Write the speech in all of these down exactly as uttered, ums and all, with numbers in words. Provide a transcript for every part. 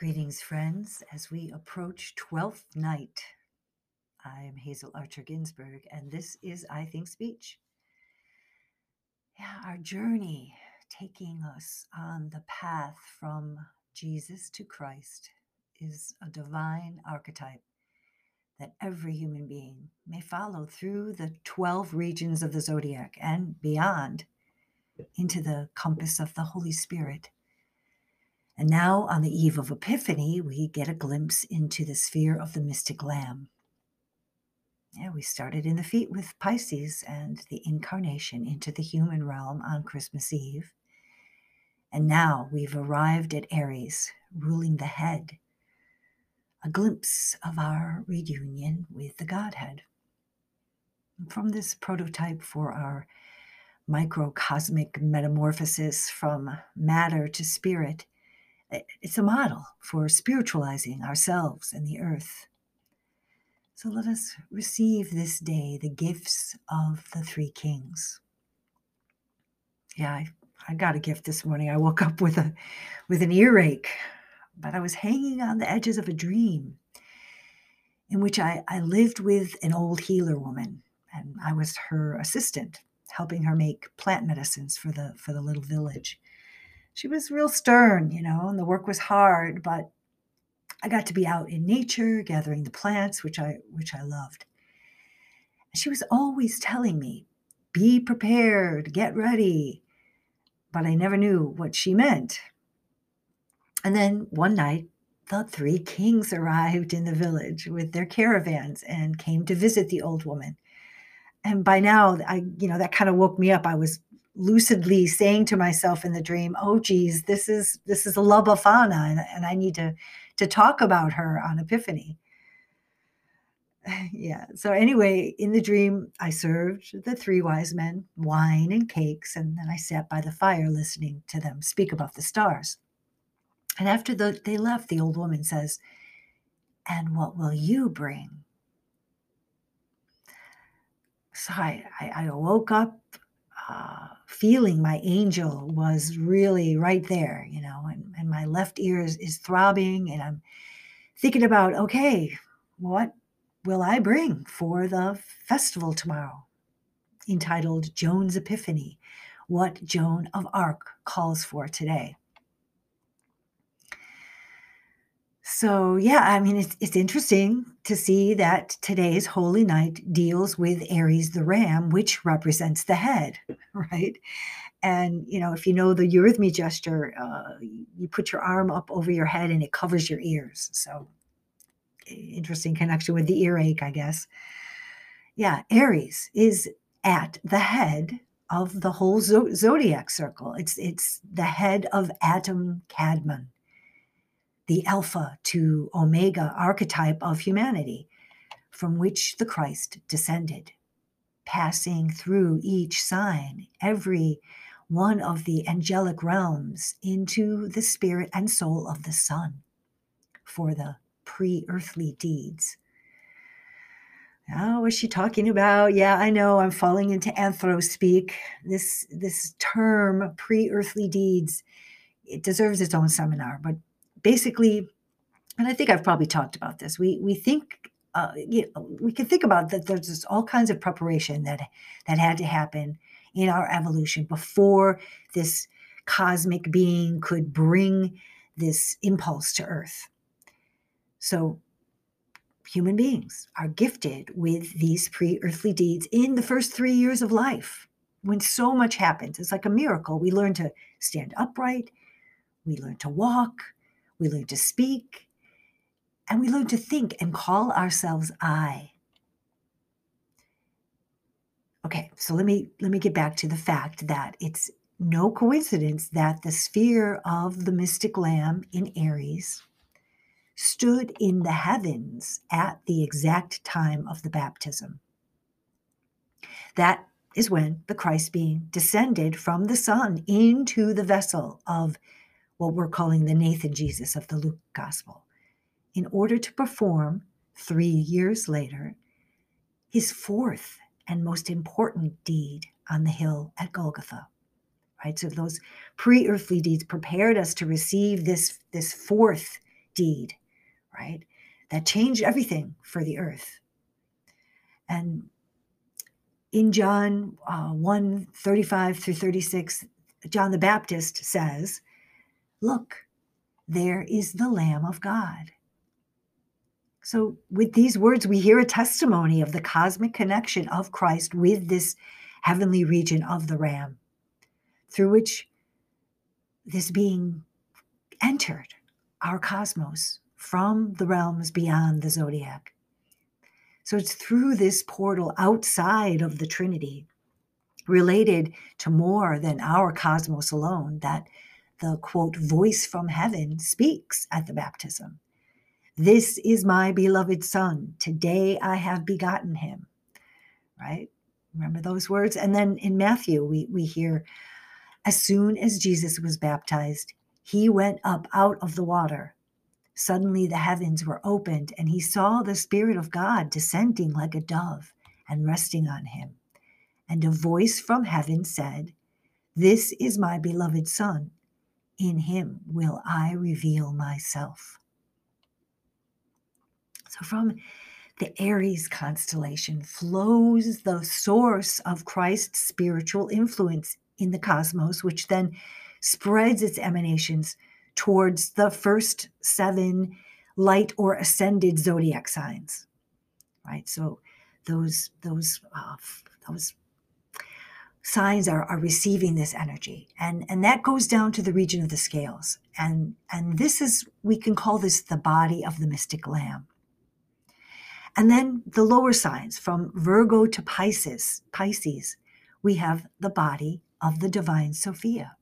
Greetings, friends. As we approach twelfth night, I'm Hazel Archer-Ginsburg, and this is I Think Speech. Yeah, our journey taking us on the path from Jesus to Christ is a divine archetype that every human being may follow through the twelve regions of the zodiac and beyond into the compass of the Holy Spirit. And now, on the eve of Epiphany, we get a glimpse into the sphere of the mystic lamb. Yeah, we started in the feet with Pisces and the incarnation into the human realm on Christmas Eve. And now we've arrived at Aries, ruling the head, a glimpse of our reunion with the Godhead. And from this prototype for our microcosmic metamorphosis from matter to spirit, it's a model for spiritualizing ourselves and the earth. So let us receive this day the gifts of the three kings. Yeah, I, I got a gift this morning. I woke up with a with an earache, but I was hanging on the edges of a dream in which I, I lived with an old healer woman, and I was her assistant, helping her make plant medicines for the for the little village. She was real stern, you know, and the work was hard, but I got to be out in nature, gathering the plants, which I which I loved. She was always telling me, be prepared, get ready. But I never knew what she meant. And then one night, the three kings arrived in the village with their caravans and came to visit the old woman. And by now, I, you know, that kind of woke me up. I was lucidly saying to myself in the dream, oh, geez, this is this is La Befana, and, and I need to, to talk about her on Epiphany. Yeah. So anyway, in the dream, I served the three wise men wine and cakes, and then I sat by the fire listening to them speak about the stars. And after the, they left, the old woman says, and what will you bring? So I, I, I woke up uh, feeling my angel was really right there, you know, and, and my left ear is, is throbbing, and I'm thinking about, okay, what will I bring for the festival tomorrow? Entitled Joan's Epiphany, what Joan of Arc calls for today. So, yeah, I mean, it's it's interesting to see that today's Holy Night deals with Aries the ram, which represents the head, right? And, you know, if you know the eurythmy gesture, uh, you put your arm up over your head and it covers your ears. So interesting connection with the earache, I guess. Yeah, Aries is at the head of the whole zo- zodiac circle. It's, it's the head of Adam Kadmon, the Alpha to Omega archetype of humanity, from which the Christ descended, passing through each sign, every one of the angelic realms, into the spirit and soul of the Son for the pre-earthly deeds. Now, what is she talking about? Yeah, I know, I'm falling into anthro speak. This, this term, pre-earthly deeds, it deserves its own seminar, but basically, and I think I've probably talked about this, we we think, uh, you know, we can think about that there's just all kinds of preparation that that had to happen in our evolution before this cosmic being could bring this impulse to Earth. So human beings are gifted with these pre-earthly deeds in the first three years of life, when so much happens. It's like a miracle. We learn to stand upright. We learn to walk. We learn to speak, and we learn to think and call ourselves I. Okay, so let me let me get back to the fact that it's no coincidence that the sphere of the mystic lamb in Aries stood in the heavens at the exact time of the baptism. That is when the Christ being descended from the sun into the vessel of what we're calling the Nathan Jesus of the Luke Gospel, in order to perform, three years later, his fourth and most important deed on the hill at Golgotha, right? So those pre-earthly deeds prepared us to receive this, this fourth deed, right? That changed everything for the earth. And in John uh, one, thirty-five through thirty-six, John the Baptist says, look, there is the Lamb of God. So with these words, we hear a testimony of the cosmic connection of Christ with this heavenly region of the Ram, through which this being entered our cosmos from the realms beyond the zodiac. So it's through this portal outside of the Trinity, related to more than our cosmos alone, that the, quote, voice from heaven speaks at the baptism. This is my beloved Son. Today I have begotten him, right? Remember those words? And then in Matthew, we, we hear, as soon as Jesus was baptized, he went up out of the water. Suddenly the heavens were opened, and he saw the Spirit of God descending like a dove and resting on him. And a voice from heaven said, this is my beloved Son. In him will I reveal myself. So from the Aries constellation flows the source of Christ's spiritual influence in the cosmos, which then spreads its emanations towards the first seven light or ascended zodiac signs, right? So those those uh, those signs are, are receiving this energy, and and that goes down to the region of the scales, and and this is, we can call this the body of the mystic Lamb. And then the lower signs, from Virgo to Pisces, Pisces, we have the body of the divine Sophia.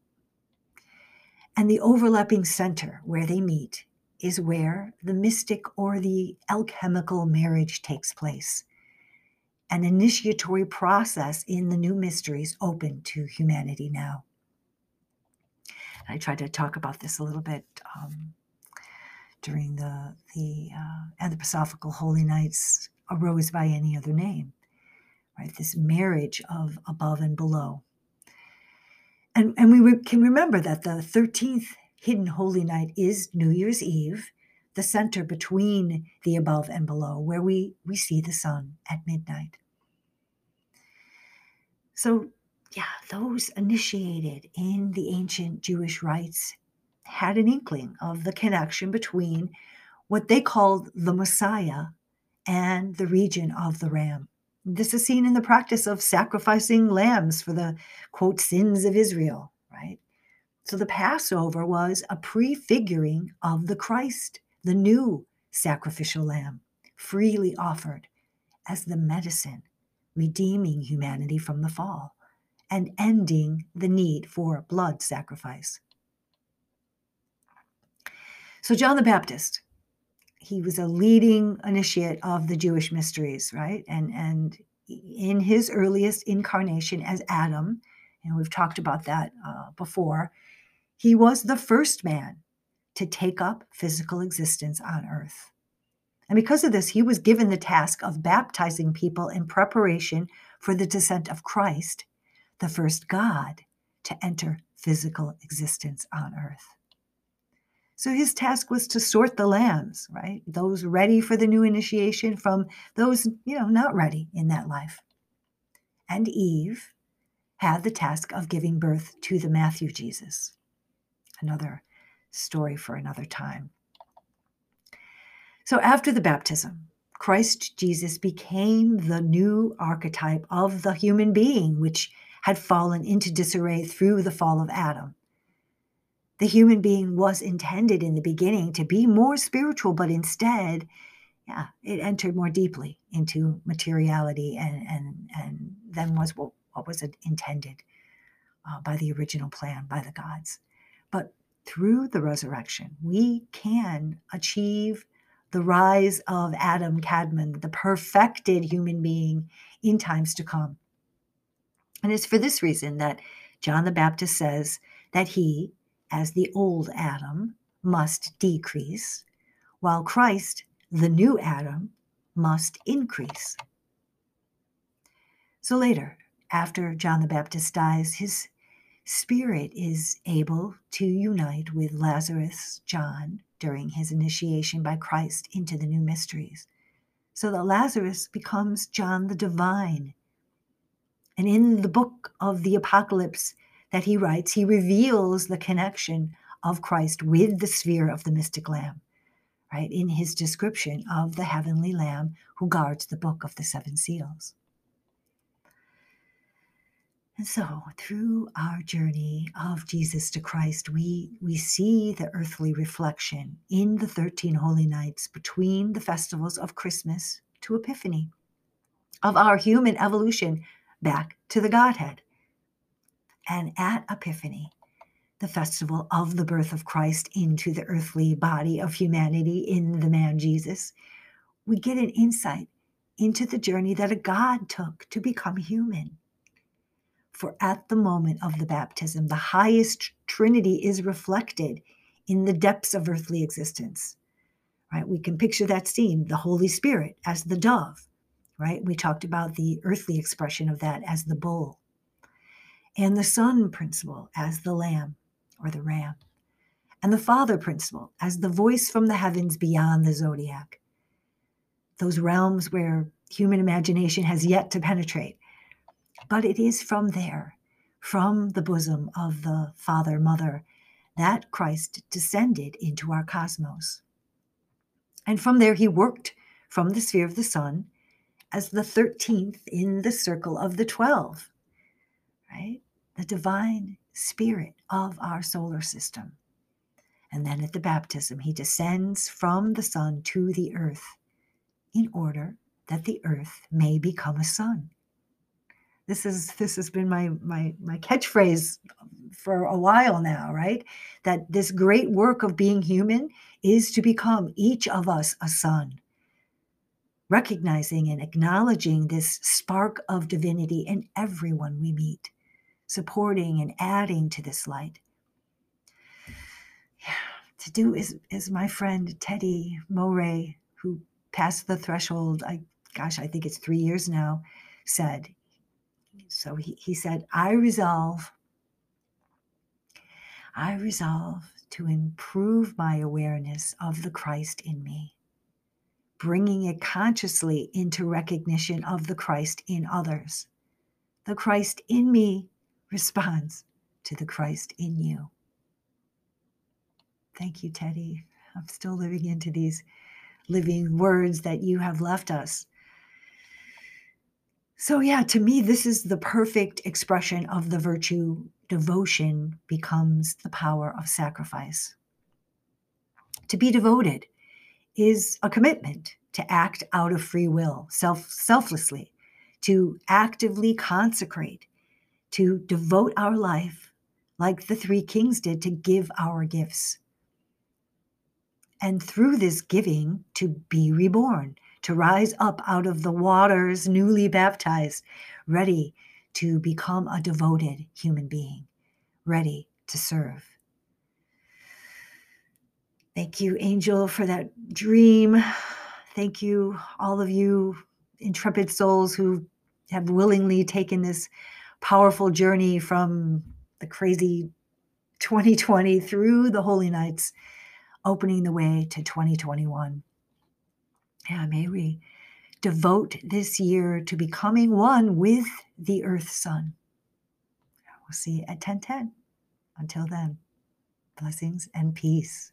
And the overlapping center where they meet is where the mystic or the alchemical marriage takes place, an initiatory process in the new mysteries open to humanity now. And I tried to talk about this a little bit um, during the, the uh, Anthroposophical Holy Nights, Arose by Any Other Name, right? This marriage of above and below. And, and we re- can remember that the thirteenth Hidden Holy Night is New Year's Eve, the center between the above and below, where we, we see the sun at midnight. So, yeah, those initiated in the ancient Jewish rites had an inkling of the connection between what they called the Messiah and the region of the Ram. This is seen in the practice of sacrificing lambs for the, quote, sins of Israel, right? So the Passover was a prefiguring of the Christ, the new sacrificial lamb, freely offered as the medicine, redeeming humanity from the fall and ending the need for blood sacrifice. So John the Baptist, he was a leading initiate of the Jewish mysteries, right? And and in his earliest incarnation as Adam, and we've talked about that uh, before, he was the first man to take up physical existence on earth. And because of this, he was given the task of baptizing people in preparation for the descent of Christ, the first God to enter physical existence on earth. So his task was to sort the lambs, right? Those ready for the new initiation from those, you know, not ready in that life. And Eve had the task of giving birth to the Matthew Jesus. Another story for another time. So after the baptism, Christ Jesus became the new archetype of the human being, which had fallen into disarray through the fall of Adam. The human being was intended in the beginning to be more spiritual, but instead, yeah, it entered more deeply into materiality and, and, and than was what, what was intended uh, by the original plan, by the gods. But through the resurrection, we can achieve the rise of Adam Kadmon, the perfected human being, in times to come. And it's for this reason that John the Baptist says that he, as the old Adam, must decrease, while Christ, the new Adam, must increase. So later, after John the Baptist dies, his spirit is able to unite with Lazarus, John, during his initiation by Christ into the new mysteries, so that Lazarus becomes John the Divine. And in the book of the Apocalypse that he writes, he reveals the connection of Christ with the sphere of the mystic lamb, right, in his description of the heavenly lamb who guards the book of the seven seals. And so through our journey of Jesus to Christ, we, we see the earthly reflection in the thirteen holy nights between the festivals of Christmas to Epiphany, of our human evolution back to the Godhead. And at Epiphany, the festival of the birth of Christ into the earthly body of humanity in the man Jesus, we get an insight into the journey that a God took to become human. For at the moment of the baptism, the highest Trinity is reflected in the depths of earthly existence, right? We can picture that scene, the Holy Spirit as the dove, right? We talked about the earthly expression of that as the bull, and the Son principle as the lamb or the ram, and the Father principle as the voice from the heavens beyond the zodiac, those realms where human imagination has yet to penetrate. But it is from there, from the bosom of the Father, Mother, that Christ descended into our cosmos. And from there he worked from the sphere of the Son as the thirteenth in the circle of the twelve, right? The divine spirit of our solar system. And then at the baptism, he descends from the sun to the earth in order that the earth may become a sun. This is this has been my, my, my catchphrase for a while now, right? That this great work of being human is to become each of us a sun, recognizing and acknowledging this spark of divinity in everyone we meet, supporting and adding to this light. Yeah, to do is, is my friend Teddy Moray, who passed the threshold, I, gosh, I think it's three years now, said. So he, he said, I resolve, I resolve to improve my awareness of the Christ in me, bringing it consciously into recognition of the Christ in others. The Christ in me responds to the Christ in you. Thank you, Teddy. I'm still living into these living words that you have left us. So yeah, to me, this is the perfect expression of the virtue. Devotion becomes the power of sacrifice. To be devoted is a commitment to act out of free will, self, selflessly, to actively consecrate, to devote our life like the three kings did to give our gifts. And through this giving, to be reborn, to rise up out of the waters, newly baptized, ready to become a devoted human being, ready to serve. Thank you, Angel, for that dream. Thank you, all of you intrepid souls who have willingly taken this powerful journey from the crazy twenty twenty through the Holy Nights, opening the way to twenty twenty-one. Yeah, may we devote this year to becoming one with the Earth Sun. We'll see you at ten ten. Until then, blessings and peace.